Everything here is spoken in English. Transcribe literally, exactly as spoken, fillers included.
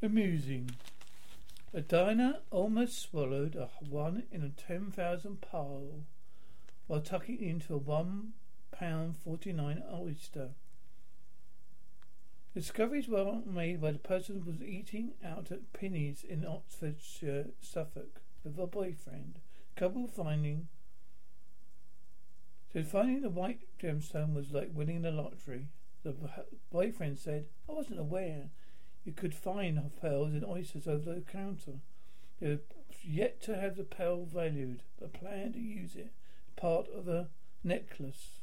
Amusing. A diner almost swallowed a one in a ten thousand pile while tucking into a one pound forty nine oyster. Discoveries were made by the person who was eating out at Pinney's in Oxfordshire, Suffolk, with her boyfriend. Couple finding said finding the white gemstone was like winning the lottery. The boyfriend said, "I wasn't aware you could find pearls and oysters over the counter. They were yet to have the pearl valued, but plan to use it as part of a necklace."